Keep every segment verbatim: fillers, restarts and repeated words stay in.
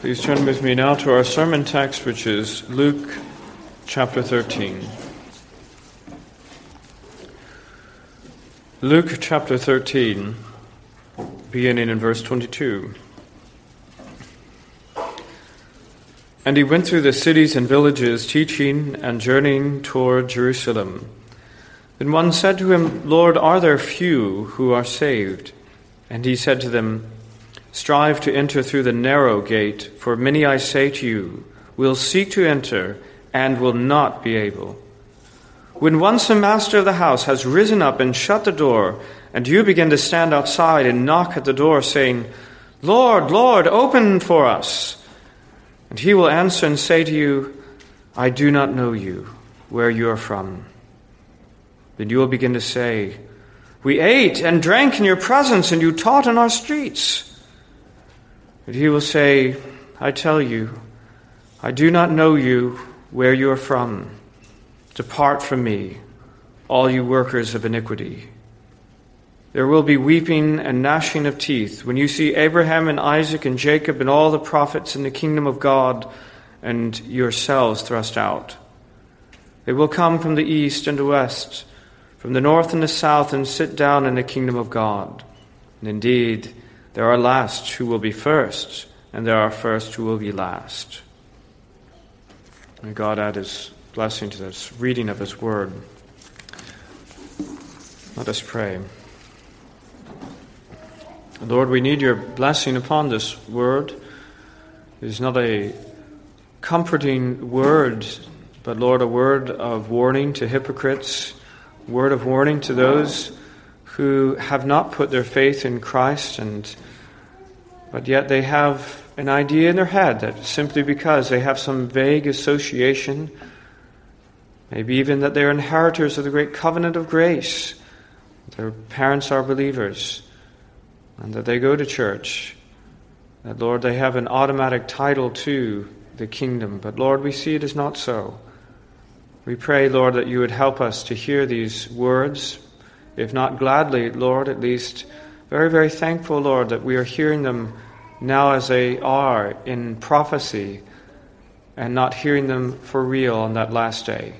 Please turn with me now to our sermon text, which is Luke chapter thirteen. Luke chapter thirteen, beginning in verse twenty-two. And he went through the cities and villages, teaching and journeying toward Jerusalem. Then one said to him, Lord, are there few who are saved? And he said to them, Strive to enter through the narrow gate, for many, I say to you, will seek to enter and will not be able. When once the master of the house has risen up and shut the door, and you begin to stand outside and knock at the door, saying, Lord, Lord, open for us. And he will answer and say to you, I do not know you, where you are from. Then you will begin to say, We ate and drank in your presence, and you taught in our streets. And he will say, I tell you, I do not know you, where you are from. Depart from me, all you workers of iniquity. There will be weeping and gnashing of teeth when you see Abraham and Isaac and Jacob and all the prophets in the kingdom of God and yourselves thrust out. They will come from the east and the west, from the north and the south, and sit down in the kingdom of God. And indeed, there are last who will be first, and there are first who will be last. May God add his blessing to this reading of his word. Let us pray. Lord, we need your blessing upon this word. It is not a comforting word, but Lord, a word of warning to hypocrites, a word of warning to those who have not put their faith in Christ, and but yet they have an idea in their head that simply because they have some vague association, maybe even that they're inheritors of the great covenant of grace, their parents are believers, and that they go to church, that, Lord, they have an automatic title to the kingdom. But, Lord, we see it is not so. We pray, Lord, that you would help us to hear these words, if not gladly, Lord, at least very, very thankful, Lord, that we are hearing them now as they are in prophecy and not hearing them for real on that last day.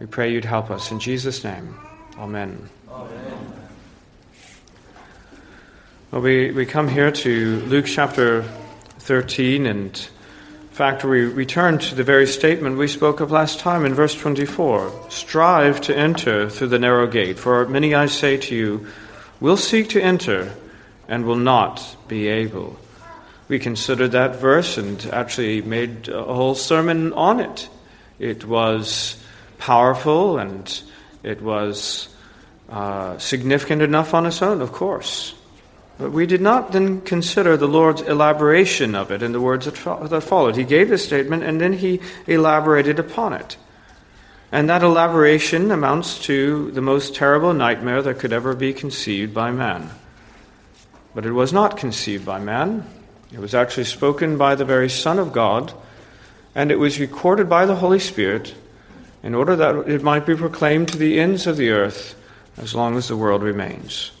We pray you'd help us. In Jesus' name, amen. Amen. Well, we, we come here to Luke chapter thirteen, and in fact, we return to the very statement we spoke of last time in verse twenty-four. Strive to enter through the narrow gate, for many, I say to you, will seek to enter and will not be able. We considered that verse and actually made a whole sermon on it. It was powerful, and it was uh, significant enough on its own, of course. But we did not then consider the Lord's elaboration of it in the words that, fo- that followed. He gave this statement, and then he elaborated upon it. And that elaboration amounts to the most terrible nightmare that could ever be conceived by man. But it was not conceived by man. It was actually spoken by the very Son of God, and it was recorded by the Holy Spirit in order that it might be proclaimed to the ends of the earth as long as the world remains.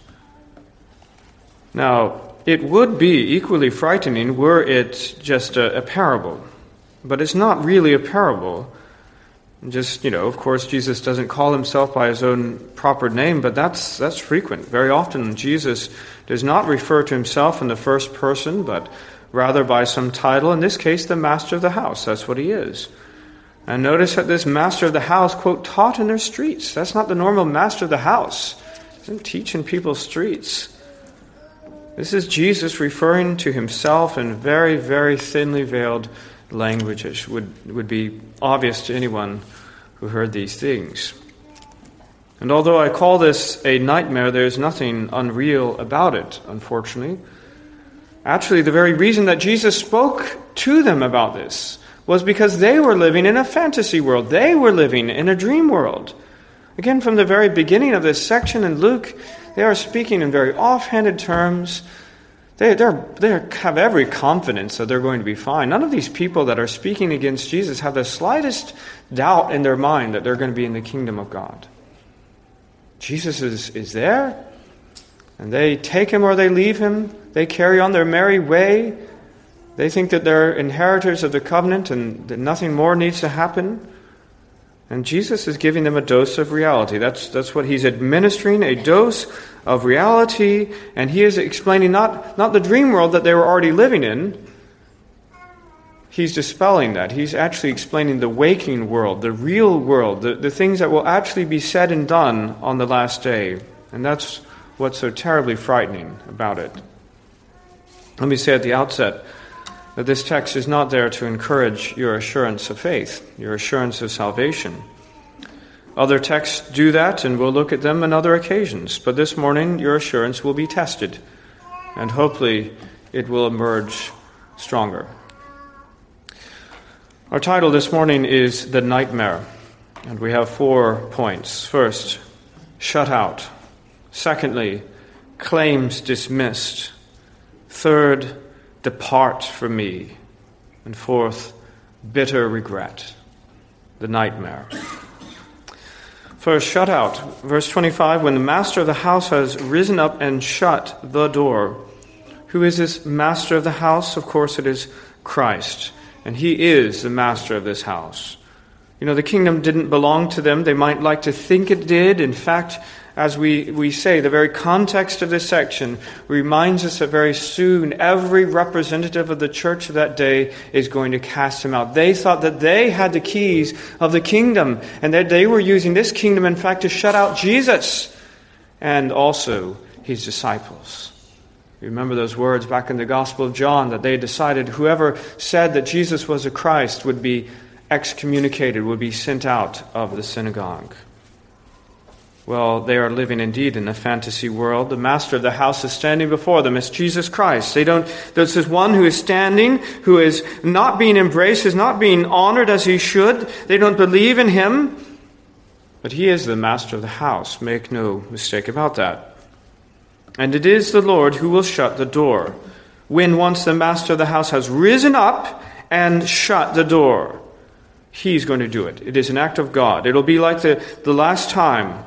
Now, it would be equally frightening were it just a, a parable. But it's not really a parable. Just, you know, of course, Jesus doesn't call himself by his own proper name, but that's that's frequent. Very often, Jesus does not refer to himself in the first person, but rather by some title. In this case, the master of the house. That's what he is. And notice that this master of the house, quote, taught in their streets. That's not the normal master of the house. He doesn't teach in people's streets. This is Jesus referring to himself in very, very thinly veiled language, which would, would be obvious to anyone who heard these things. And although I call this a nightmare, there is nothing unreal about it, unfortunately. Actually, the very reason that Jesus spoke to them about this was because they were living in a fantasy world. They were living in a dream world. Again, from the very beginning of this section in Luke, they are speaking in very offhanded terms. They they're, they have every confidence that they're going to be fine. None of these people that are speaking against Jesus have the slightest doubt in their mind that they're going to be in the kingdom of God. Jesus is, is there, and they take him or they leave him. They carry on their merry way, They think that they're inheritors of the covenant and that nothing more needs to happen. And Jesus is giving them a dose of reality. That's that's what he's administering, a dose of reality. And he is explaining not, not the dream world that they were already living in. He's dispelling that. He's actually explaining the waking world, the real world, the, the things that will actually be said and done on the last day. And that's what's so terribly frightening about it. Let me say at the outset that this text is not there to encourage your assurance of faith, your assurance of salvation. Other texts do that, and we'll look at them on other occasions. But this morning, your assurance will be tested, and hopefully it will emerge stronger. Our title this morning is The Nightmare, and we have four points. First, shut out. Secondly, claims dismissed. Third, depart from me. And fourth, bitter regret, the nightmare. First, shut out. Verse twenty-five, when the master of the house has risen up and shut the door. Who is this master of the house? Of course, it is Christ. And he is the master of this house. You know, the kingdom didn't belong to them. They might like to think it did. In fact, as we, we say, the very context of this section reminds us that very soon every representative of the church of that day is going to cast him out. They thought that they had the keys of the kingdom and that they were using this kingdom, in fact, to shut out Jesus and also his disciples. Remember those words back in the Gospel of John that they decided whoever said that Jesus was a Christ would be excommunicated, would be sent out of the synagogue. Well, they are living indeed in a fantasy world. The master of the house is standing before them. It's Jesus Christ. They don't. There's this one who is standing, who is not being embraced, is not being honored as he should. They don't believe in him. But he is the master of the house. Make no mistake about that. And it is the Lord who will shut the door, when once the master of the house has risen up and shut the door. He's going to do it. It is an act of God. It'll be like the, the last time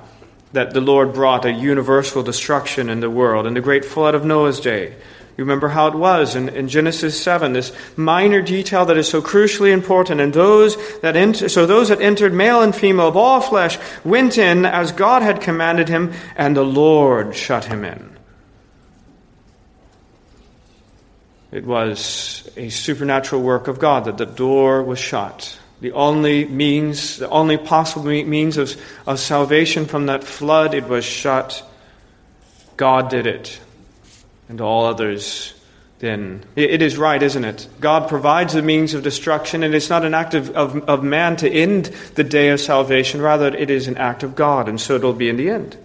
that the Lord brought a universal destruction in the world, in the great flood of Noah's day. You remember how it was in, in Genesis seven, this minor detail that is so crucially important. And those that ent- so those that entered, male and female of all flesh, went in as God had commanded him, and the Lord shut him in. It was a supernatural work of God that the door was shut. The only means, the only possible means of, of salvation from that flood, it was shut. God did it. And all others then. It is right, isn't it? God provides the means of destruction, and it's not an act of, of, of man to end the day of salvation. Rather, it is an act of God, and so it'll be in the end.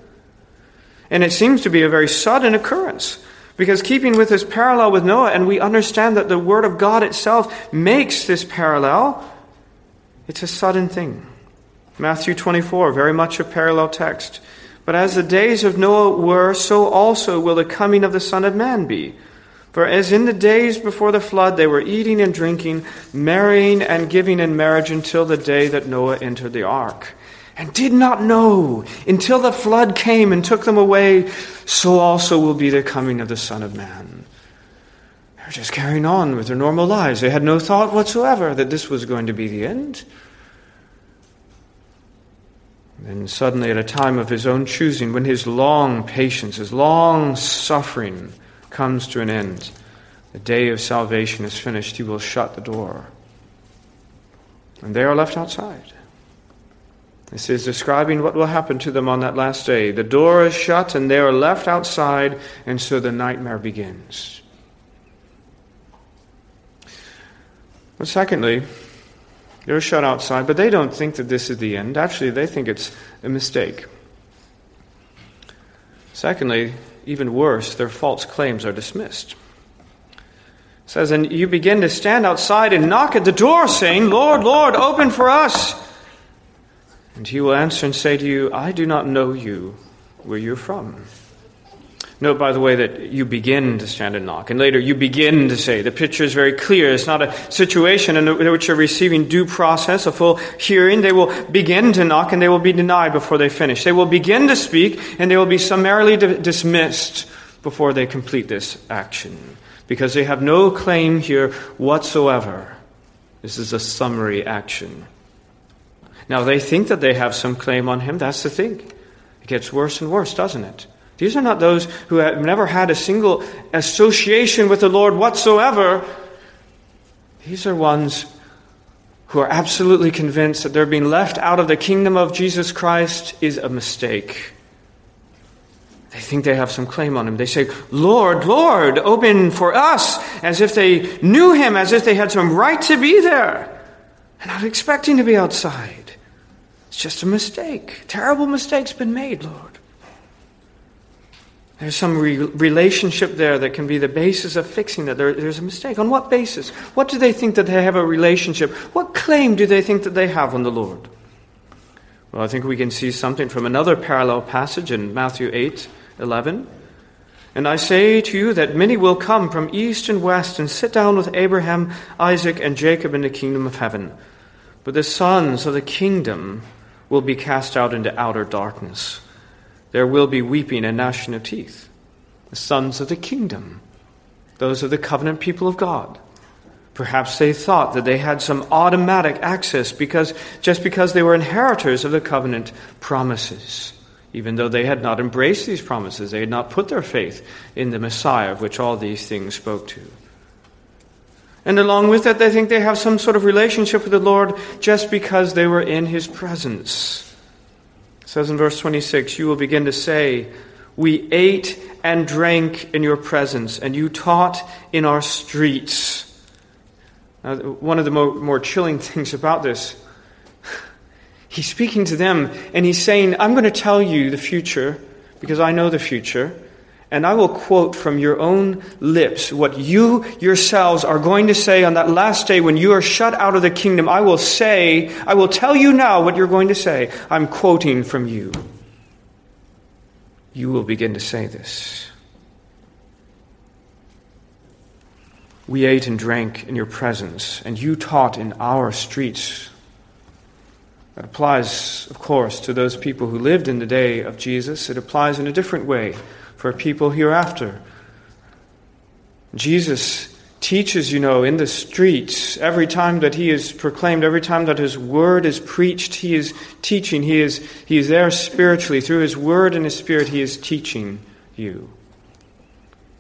And it seems to be a very sudden occurrence. Because keeping with this parallel with Noah, and we understand that the Word of God itself makes this parallel. It's a sudden thing. Matthew twenty-four, very much a parallel text. But as the days of Noah were, so also will the coming of the Son of Man be. For as in the days before the flood, they were eating and drinking, marrying and giving in marriage until the day that Noah entered the ark. And did not know until the flood came and took them away, so also will be the coming of the Son of Man. They're just carrying on with their normal lives. They had no thought whatsoever that this was going to be the end. And suddenly, at a time of his own choosing, when his long patience, his long suffering comes to an end, the day of salvation is finished, he will shut the door. And they are left outside. This is describing what will happen to them on that last day. The door is shut and they are left outside, and so the nightmare begins. But secondly, they're shut outside, but they don't think that this is the end. Actually, they think it's a mistake. Secondly, even worse, their false claims are dismissed. It says, and you begin to stand outside and knock at the door, saying, Lord, Lord, open for us. And he will answer and say to you, I do not know you, where you're from. Note, by the way, that you begin to stand and knock. And later, you begin to say. The picture is very clear. It's not a situation in which you're receiving due process, a full hearing. They will begin to knock, and they will be denied before they finish. They will begin to speak, and they will be summarily dismissed. before they complete this action, because they have no claim here whatsoever. This is a summary action. Now, they think that they have some claim on him. That's the thing. It gets worse and worse, doesn't it? These are not those who have never had a single association with the Lord whatsoever. These are ones who are absolutely convinced that their being left out of the kingdom of Jesus Christ is a mistake. They think they have some claim on him. They say, "Lord, Lord, open for us," as if they knew him, as if they had some right to be there. And not expecting to be outside. It's just a mistake. Terrible mistake's been made, Lord. There's some re- relationship there that can be the basis of fixing that. There, there's a mistake. On what basis? What do they think that they have a relationship? What claim do they think that they have on the Lord? Well, I think we can see something from another parallel passage in Matthew eight eleven. "And I say to you that many will come from east and west and sit down with Abraham, Isaac, and Jacob in the kingdom of heaven. But the sons of the kingdom will be cast out into outer darkness. There will be weeping and gnashing of teeth." The sons of the kingdom. Those are the covenant people of God. Perhaps they thought that they had some automatic access because just because they were inheritors of the covenant promises, even though they had not embraced these promises. They had not put their faith in the Messiah of which all these things spoke to. And along with that, they think they have some sort of relationship with the Lord just because they were in his presence. It says in verse twenty-six, "You will begin to say, 'We ate and drank in your presence, and you taught in our streets.'" Now, one of the more, more chilling things about this, he's speaking to them and he's saying, "I'm going to tell you the future because I know the future. And I will quote from your own lips what you yourselves are going to say on that last day when you are shut out of the kingdom. I will say, I will tell you now what you're going to say. I'm quoting from you. You will begin to say this. "We ate and drank in your presence, and you taught in our streets." That applies, of course, to those people who lived in the day of Jesus. It applies in a different way for people hereafter. Jesus teaches, you know, in the streets. Every time that he is proclaimed, every time that his word is preached, he is teaching. He is, he is there spiritually. Through his word and his spirit, he is teaching you.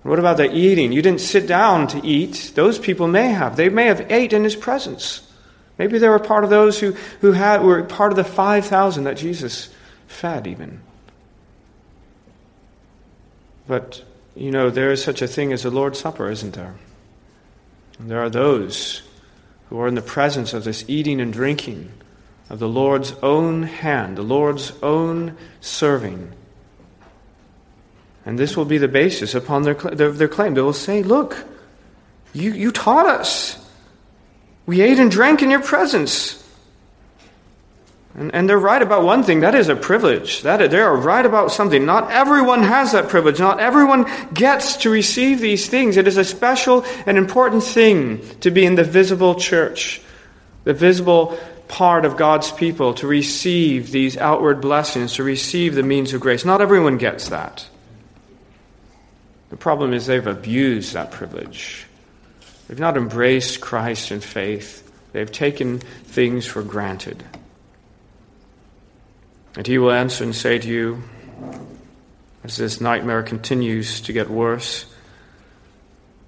What about the eating? You didn't sit down to eat. Those people may have. They may have ate in his presence. Maybe they were part of those who, who had were part of the five thousand that Jesus fed even. But, you know, there is such a thing as the Lord's Supper, isn't there? And there are those who are in the presence of this eating and drinking of the Lord's own hand, the Lord's own serving. And this will be the basis upon their, their, their claim. They will say, "Look, you, you taught us. We ate and drank in your presence." And, and they're right about one thing. That is a privilege. That they are right about something. Not everyone has that privilege. Not everyone gets to receive these things. It is a special and important thing to be in the visible church, the visible part of God's people, to receive these outward blessings, to receive the means of grace. Not everyone gets that. The problem is they've abused that privilege. They've not embraced Christ in faith. They've taken things for granted. And he will answer and say to you, as this nightmare continues to get worse,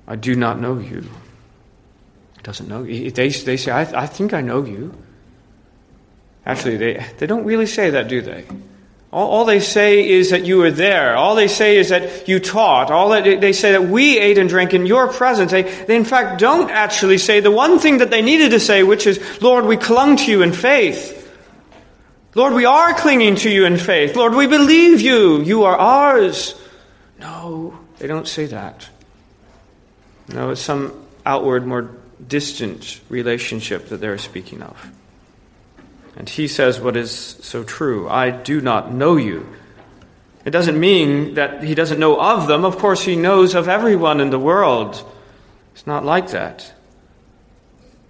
"I do not know you." He doesn't know. They, they say, I, I think I know you. Actually, they, they don't really say that, do they? All, all they say is that you were there. All they say is that you taught. All that they say that we ate and drank in your presence. They, they, in fact, don't actually say the one thing that they needed to say, which is, "Lord, we clung to you in faith. Lord, we are clinging to you in faith. Lord, we believe you. You are ours." No, they don't say that. No, it's some outward, more distant relationship that they're speaking of. And he says what is so true: "I do not know you." It doesn't mean that he doesn't know of them. Of course, he knows of everyone in the world. It's not like that.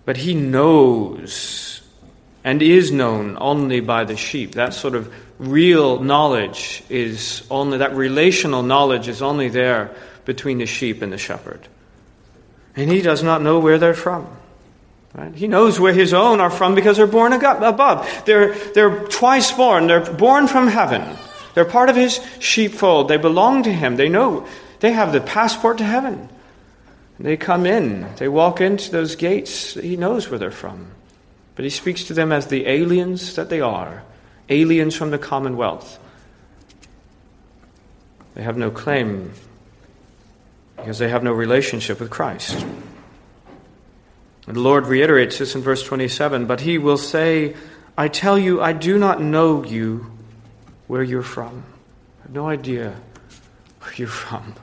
But he knows and is known only by the sheep. That sort of real knowledge is only, that relational knowledge is only there between the sheep and the shepherd. And he does not know where they're from. Right? He knows where his own are from because they're born above. They're, they're twice born. They're born from heaven. They're part of his sheepfold. They belong to him. They know. They have the passport to heaven. They come in. They walk into those gates. He knows where they're from. But he speaks to them as the aliens that they are. Aliens from the commonwealth. They have no claim because they have no relationship with Christ. And the Lord reiterates this in verse twenty-seven, but he will say, I tell you, I do not know you where you're from. I have no idea where you're from.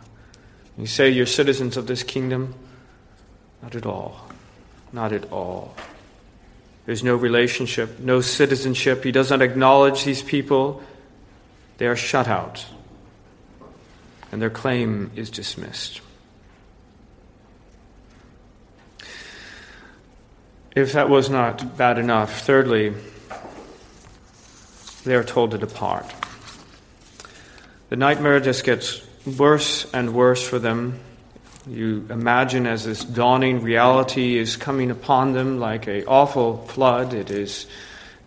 You say you're citizens of this kingdom? Not at all. Not at all. There's no relationship, no citizenship. He does not acknowledge these people. They are shut out. And their claim is dismissed. If that was not bad enough, thirdly, they are told to depart. The nightmare just gets worse and worse for them. You imagine as this dawning reality is coming upon them like an awful flood. It is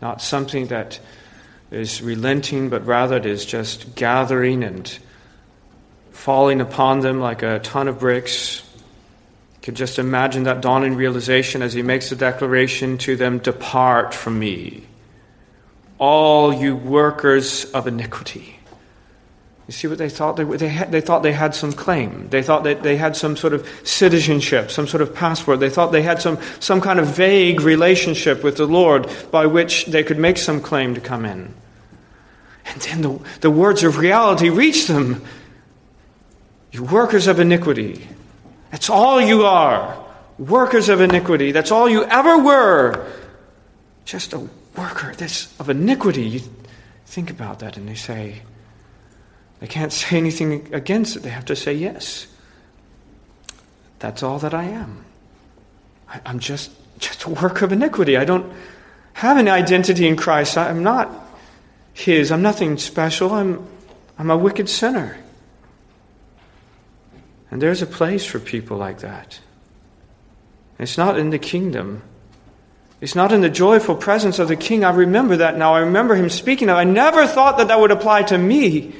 not something that is relenting, but rather it is just gathering and falling upon them like a ton of bricks. You can just imagine that dawning realization as he makes the declaration to them, depart from me, all you workers of iniquity. You see what they thought? They, they, had, they thought they had some claim. They thought that they had some sort of citizenship, some sort of passport. They thought they had some, some kind of vague relationship with the Lord by which they could make some claim to come in. And then the, the words of reality reach them. You workers of iniquity. That's all you are, workers of iniquity. That's all you ever were, just a worker that's of iniquity. You think about that, and they say, they can't say anything against it. They have to say, yes, that's all that I am. I, I'm just, just a worker of iniquity. I don't have an identity in Christ. I, I'm not his. I'm nothing special. I'm, I'm a wicked sinner. And there's a place for people like that. It's not in the kingdom. It's not in the joyful presence of the king. I remember that now. I remember him speaking. I never thought that that would apply to me.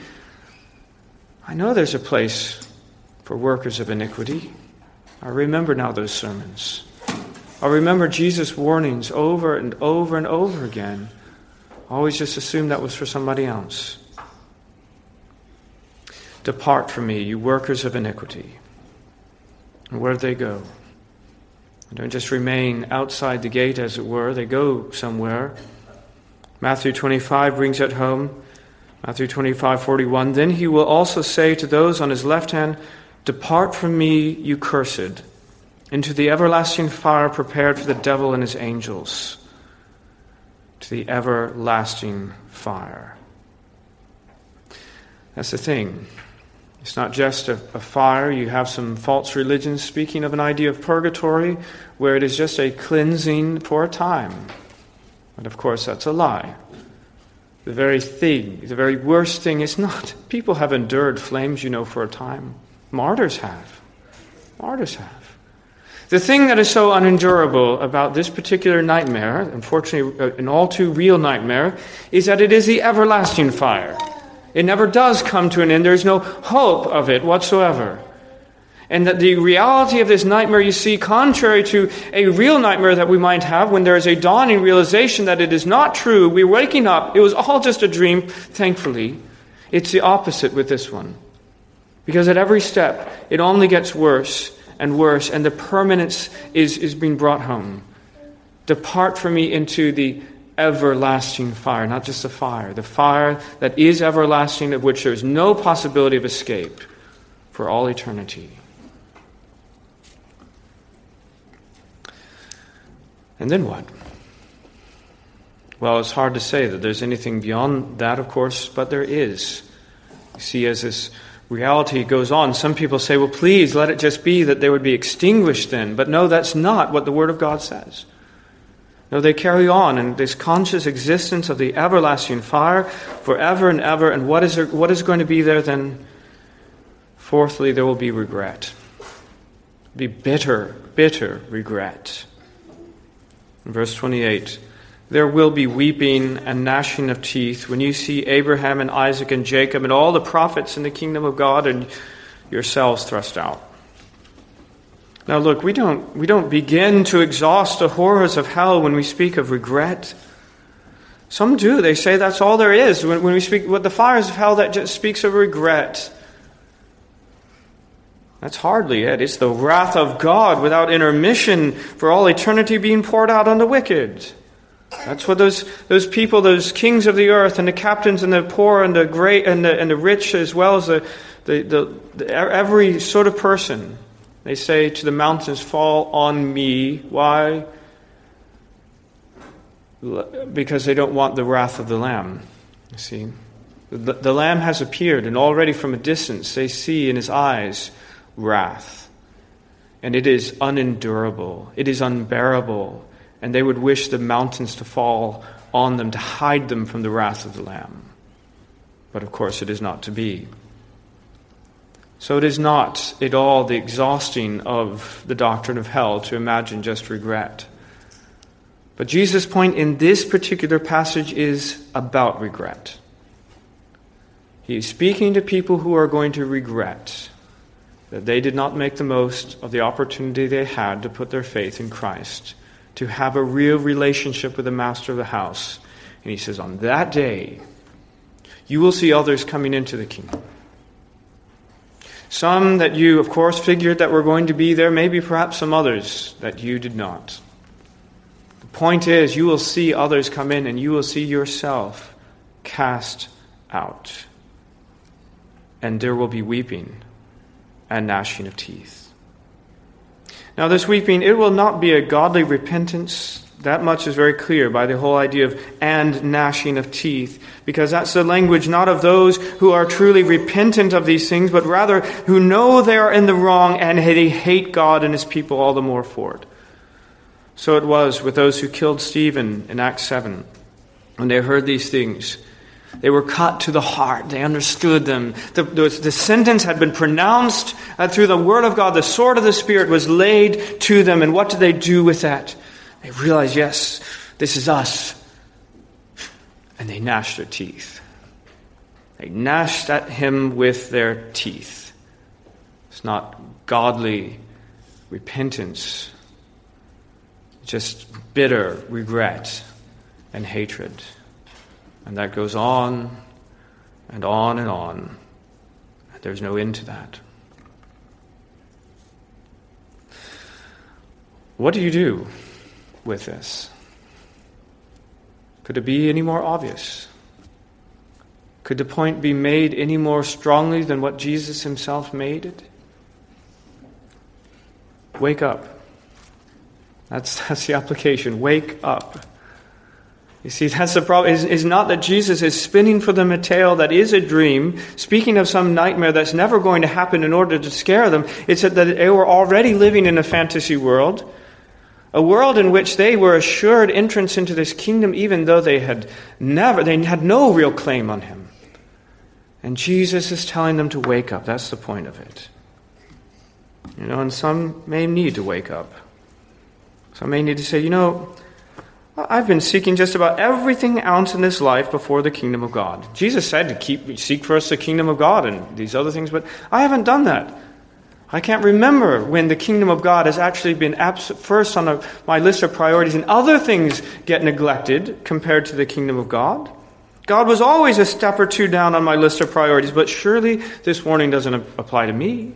I know there's a place for workers of iniquity. I remember now those sermons. I remember Jesus' warnings over and over and over again. I always just assumed that was for somebody else. Depart from me, you workers of iniquity. And where do they go? They don't just remain outside the gate, as it were. They go somewhere. Matthew twenty-five brings it home. Matthew twenty-five forty-one. Then he will also say to those on his left hand, depart from me, you cursed, into the everlasting fire prepared for the devil and his angels. To the everlasting fire. That's the thing. It's not just a, a fire. You have some false religions speaking of an idea of purgatory where it is just a cleansing for a time. And of course, that's a lie. The very thing, the very worst thing is not. People have endured flames, you know, for a time. Martyrs have. Martyrs have. The thing that is so unendurable about this particular nightmare, unfortunately an all too real nightmare, is that it is the everlasting fire. It never does come to an end. There is no hope of it whatsoever. And that the reality of this nightmare, you see, contrary to a real nightmare that we might have, when there is a dawning realization that it is not true, we're waking up, it was all just a dream, thankfully. It's the opposite with this one. Because at every step, it only gets worse and worse, and the permanence is, is being brought home. Depart from me into the everlasting fire, not just the fire, the fire that is everlasting, of which there is no possibility of escape for all eternity. And then what? Well, it's hard to say that there's anything beyond that, of course, but there is. You see, as this reality goes on, some people say, well, please let it just be that they would be extinguished then. But no, that's not what the Word of God says. No, they carry on in this conscious existence of the everlasting fire forever and ever. And what is there, what is going to be there then? Fourthly, there will be regret. Be bitter, bitter regret. In verse twenty-eight, there will be weeping and gnashing of teeth when you see Abraham and Isaac and Jacob and all the prophets in the kingdom of God and yourselves thrust out. Now look, we don't we don't begin to exhaust the horrors of hell when we speak of regret. Some do. They say that's all there is. When, when we speak with the fires of hell, that just speaks of regret. That's hardly it. It's the wrath of God without intermission for all eternity being poured out on the wicked. That's what those those people, those kings of the earth and the captains and the poor and the great and the, and the rich as well as the, the, the, the every sort of person, they say to the mountains, fall on me. Why? Because they don't want the wrath of the Lamb. You see, the, the Lamb has appeared, and already from a distance they see in his eyes wrath. And it is unendurable. It is unbearable. And they would wish the mountains to fall on them to hide them from the wrath of the Lamb. But of course it is not to be. So it is not at all the exhausting of the doctrine of hell to imagine just regret. But Jesus' point in this particular passage is about regret. He is speaking to people who are going to regret that they did not make the most of the opportunity they had to put their faith in Christ, to have a real relationship with the master of the house. And he says, on that day, you will see others coming into the kingdom. Some that you, of course, figured that were going to be there, maybe perhaps some others that you did not. The point is, you will see others come in and you will see yourself cast out. And there will be weeping and gnashing of teeth. Now this weeping, it will not be a godly repentance. That much is very clear by the whole idea of and gnashing of teeth, because that's the language not of those who are truly repentant of these things, but rather who know they are in the wrong and they hate God and his people all the more for it. So it was with those who killed Stephen in Acts seven. When they heard these things, they were cut to the heart. They understood them. The, the, the sentence had been pronounced uh, through the word of God. The sword of the Spirit was laid to them. And what did they do with that? They realized, yes, this is us. And they gnashed their teeth. They gnashed at him with their teeth. It's not godly repentance. Just bitter regret and hatred. And that goes on and on and on. There's no end to that. What do you do with this? Could it be any more obvious? Could the point be made any more strongly than what Jesus himself made it? Wake up. That's, that's the application. Wake up. You see, that's the problem. It's, it's not that Jesus is spinning for them a tale that is a dream, speaking of some nightmare that's never going to happen in order to scare them. It's that they were already living in a fantasy world, a world in which they were assured entrance into this kingdom, even though they had never, they had no real claim on him. And Jesus is telling them to wake up. That's the point of it. You know, and some may need to wake up. Some may need to say, you know, I've been seeking just about everything else in this life before the kingdom of God. Jesus said to keep seek first the kingdom of God and these other things, but I haven't done that. I can't remember when the kingdom of God has actually been abs- first on a, my list of priorities and other things get neglected compared to the kingdom of God. God was always a step or two down on my list of priorities, but surely this warning doesn't apply to me.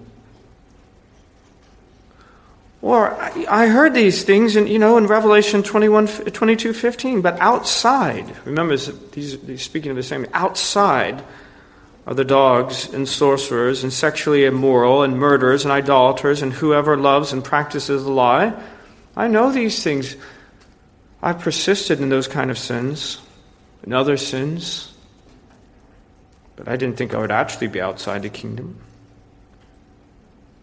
Or, I heard these things, in, you know, in Revelation twenty-one, twenty-two, fifteen, but outside, remember, these, these speaking of the same, outside are the dogs and sorcerers and sexually immoral and murderers and idolaters and whoever loves and practices the lie. I know these things. I persisted in those kind of sins and other sins, but I didn't think I would actually be outside the kingdom.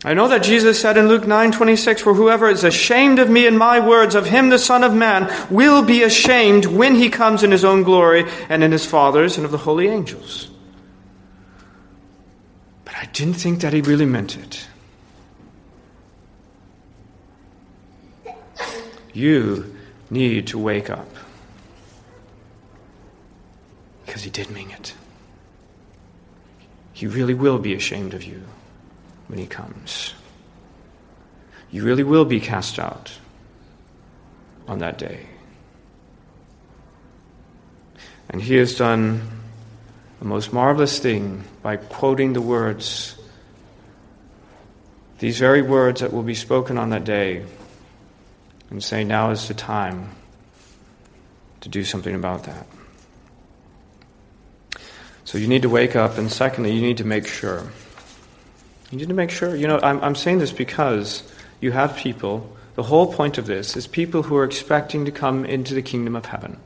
I know that Jesus said in Luke nine twenty-six, for whoever is ashamed of me and my words, of him the Son of Man will be ashamed when he comes in his own glory and in his Father's and of the holy angels. But I didn't think that he really meant it. You need to wake up. Because he did mean it. He really will be ashamed of you when he comes. You really will be cast out on that day. And he has done the most marvelous thing by quoting the words, these very words that will be spoken on that day, and say, now is the time to do something about that. So you need to wake up, and secondly, you need to make sure. You need to make sure. You know, I'm, I'm saying this because you have people, the whole point of this is people who are expecting to come into the kingdom of heaven.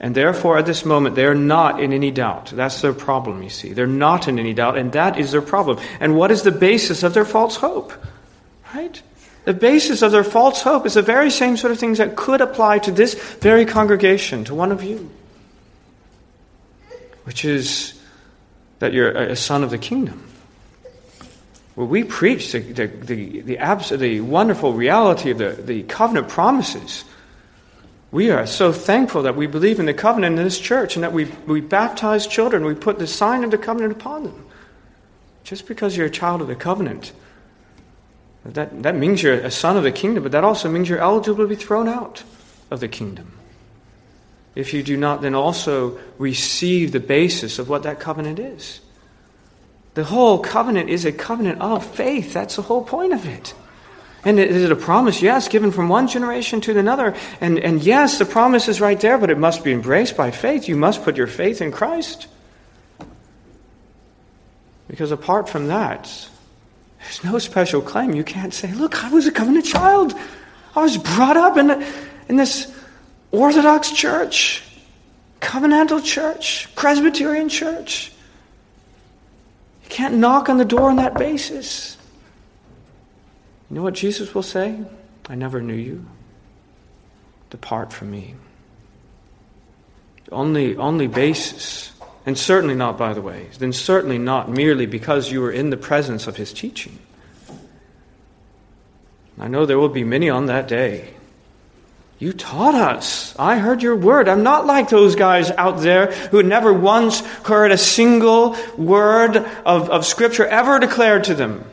And therefore, at this moment, they're not in any doubt. That's their problem, you see. They're not in any doubt, and that is their problem. And what is the basis of their false hope? Right? The basis of their false hope is the very same sort of things that could apply to this very congregation, to one of you, which is that you're a son of the kingdom. Well, we preach the the the, the, abs- the wonderful reality of the, the covenant promises. We are so thankful that we believe in the covenant in this church and that we, we baptize children. We put the sign of the covenant upon them. Just because you're a child of the covenant, that, that means you're a son of the kingdom, but that also means you're eligible to be thrown out of the kingdom. If you do not then also receive the basis of what that covenant is. The whole covenant is a covenant of faith. That's the whole point of it. And is it a promise? Yes, given from one generation to another. And, and yes, the promise is right there, but it must be embraced by faith. You must put your faith in Christ. Because apart from that, there's no special claim. You can't say, look, I was a covenant child. I was brought up in, the, in this Orthodox church, covenantal church, Presbyterian church. You can't knock on the door on that basis. You know what Jesus will say? I never knew you. Depart from me. Only, only basis, and certainly not, by the way, then certainly not merely because you were in the presence of his teaching. I know there will be many on that day. You taught us. I heard your word. I'm not like those guys out there who never once heard a single word of, of Scripture ever declared to them.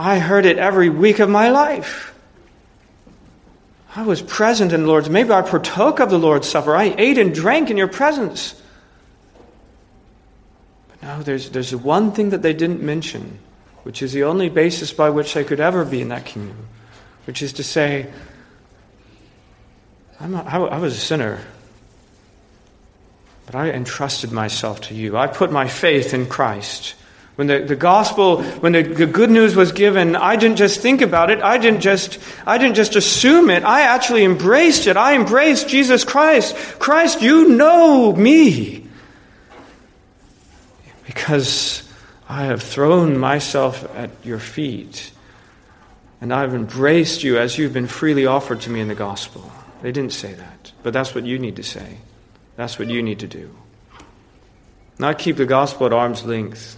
I heard it every week of my life. I was present in the Lord's. Maybe I partook of the Lord's Supper. I ate and drank in your presence. But no, there's, there's one thing that they didn't mention, which is the only basis by which they could ever be in that kingdom, which is to say, I'm not, I, I was a sinner, but I entrusted myself to you. I put my faith in Christ. When the, the gospel, when the, the good news was given, I didn't just think about it. I didn't just, I didn't just assume it. I actually embraced it. I embraced Jesus Christ. Christ, you know me. Because I have thrown myself at your feet, and I've embraced you as you've been freely offered to me in the gospel. They didn't say that, but that's what you need to say. That's what you need to do. Not keep the gospel at arm's length,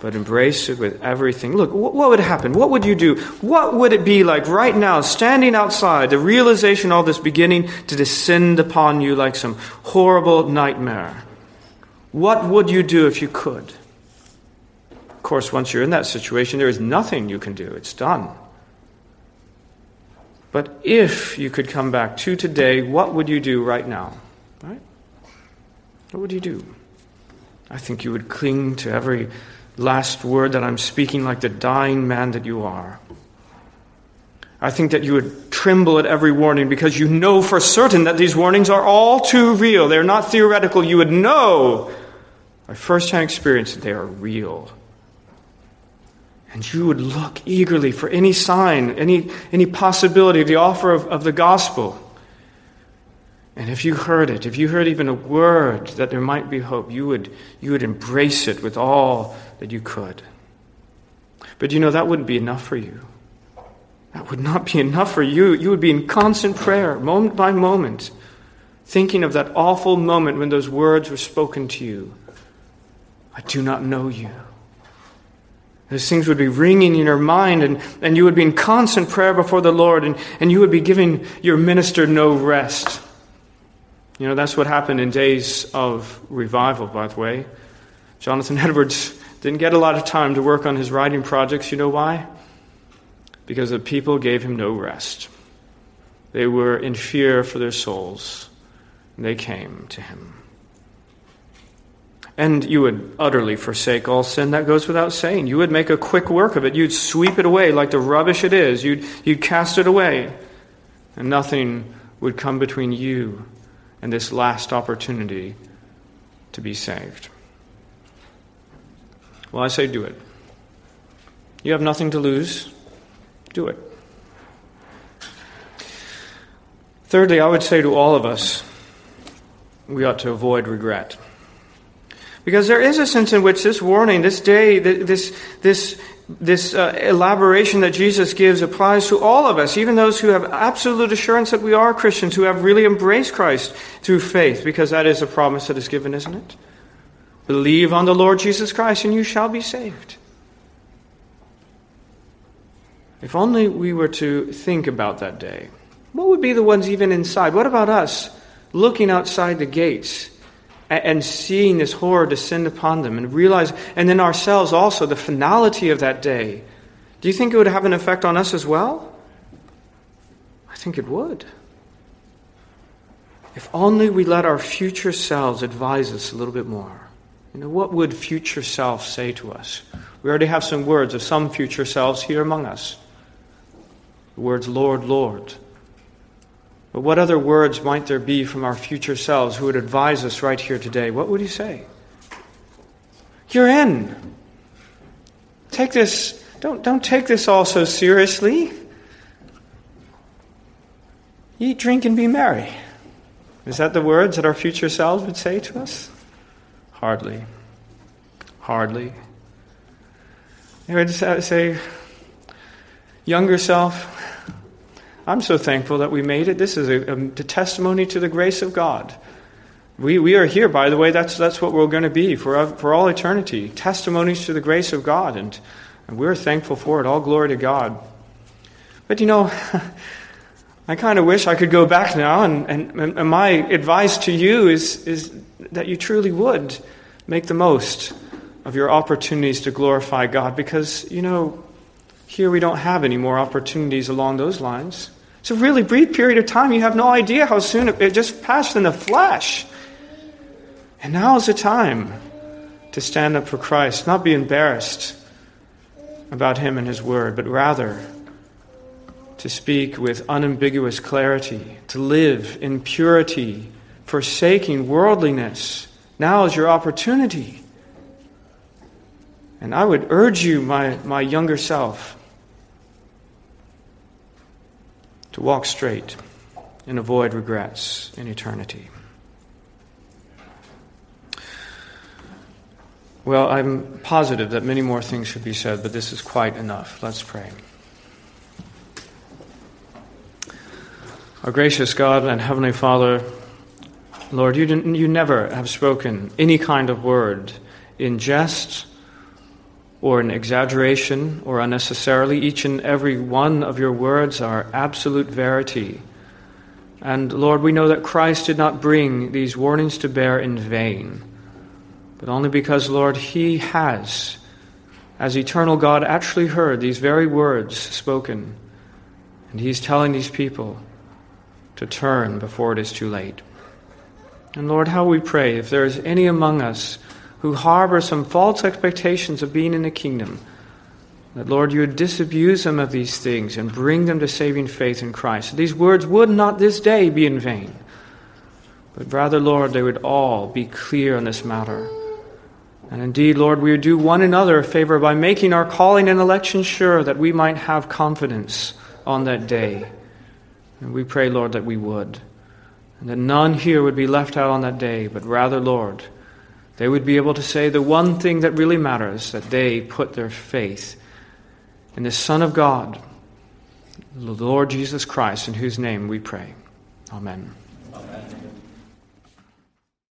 but embrace it with everything. Look, what would happen? What would you do? What would it be like right now, standing outside, the realization of all this beginning to descend upon you like some horrible nightmare? What would you do if you could? Of course, once you're in that situation, there is nothing you can do. It's done. But if you could come back to today, what would you do right now? Right? What would you do? I think you would cling to every last word that I'm speaking like the dying man that you are. I think that you would tremble at every warning because you know for certain that these warnings are all too real. They're not theoretical. You would know by first-hand experience that they are real. And you would look eagerly for any sign, any any possibility of the offer of, of the gospel. And if you heard it, if you heard even a word that there might be hope, you would you would embrace it with all that you could. But you know, that wouldn't be enough for you. That would not be enough for you. You would be in constant prayer, moment by moment, thinking of that awful moment when those words were spoken to you. I do not know you. Those things would be ringing in your mind, and, and you would be in constant prayer before the Lord, and, and you would be giving your minister no rest. You know, that's what happened in days of revival, by the way. Jonathan Edwards didn't get a lot of time to work on his writing projects. You know why? Because the people gave him no rest. They were in fear for their souls. And they came to him. And you would utterly forsake all sin. That goes without saying. You would make a quick work of it. You'd sweep it away like the rubbish it is. You'd, you'd cast it away. And nothing would come between you and this last opportunity to be saved. Well, I say do it. You have nothing to lose. Do it. Thirdly, I would say to all of us, we ought to avoid regret. Because there is a sense in which this warning, this day, this this this uh, elaboration that Jesus gives applies to all of us, even those who have absolute assurance that we are Christians, who have really embraced Christ through faith, because that is a promise that is given, isn't it? Believe on the Lord Jesus Christ and you shall be saved. If only we were to think about that day. What would be the ones even inside? What about us looking outside the gates and seeing this horror descend upon them and realize, and then ourselves also, the finality of that day? Do you think it would have an effect on us as well? I think it would. If only we let our future selves advise us a little bit more. You know, what would future self say to us? We already have some words of some future selves here among us. The words, Lord, Lord. But what other words might there be from our future selves who would advise us right here today? What would he say? You're in. Take this, don't, don't take this all so seriously. Eat, drink, and be merry. Is that the words that our future selves would say to us? Hardly. Hardly. I would say, younger self, I'm so thankful that we made it. This is a, a testimony to the grace of God. We we are here, by the way. That's that's what we're going to be for for all eternity. Testimonies to the grace of God, and, and we're thankful for it. All glory to God. But you know, I kind of wish I could go back now, and, and, and my advice to you is is that you truly would make the most of your opportunities to glorify God, because, you know, here we don't have any more opportunities along those lines. It's a really brief period of time. You have no idea how soon it, it just passed in a flash. And now is the time to stand up for Christ, not be embarrassed about him and his word, but rather to speak with unambiguous clarity, to live in purity, forsaking worldliness. Now is your opportunity. And I would urge you, my, my younger self, to walk straight and avoid regrets in eternity. Well, I'm positive that many more things could be said, but this is quite enough. Let's pray. Our gracious God and Heavenly Father, Lord, you didn't, you never have spoken any kind of word in jest or an exaggeration, or unnecessarily. Each and every one of your words are absolute verity. And Lord, we know that Christ did not bring these warnings to bear in vain, but only because, Lord, he has, as eternal God, actually heard these very words spoken. And he's telling these people to turn before it is too late. And Lord, how we pray, if there is any among us who harbor some false expectations of being in the kingdom, that, Lord, you would disabuse them of these things and bring them to saving faith in Christ. These words would not this day be in vain, but rather, Lord, they would all be clear on this matter. And indeed, Lord, we would do one another a favor by making our calling and election sure, that we might have confidence on that day. And we pray, Lord, that we would, and that none here would be left out on that day, but rather, Lord, they would be able to say the one thing that really matters, that they put their faith and the Son of God, the Lord Jesus Christ, in whose name we pray. Amen. Amen.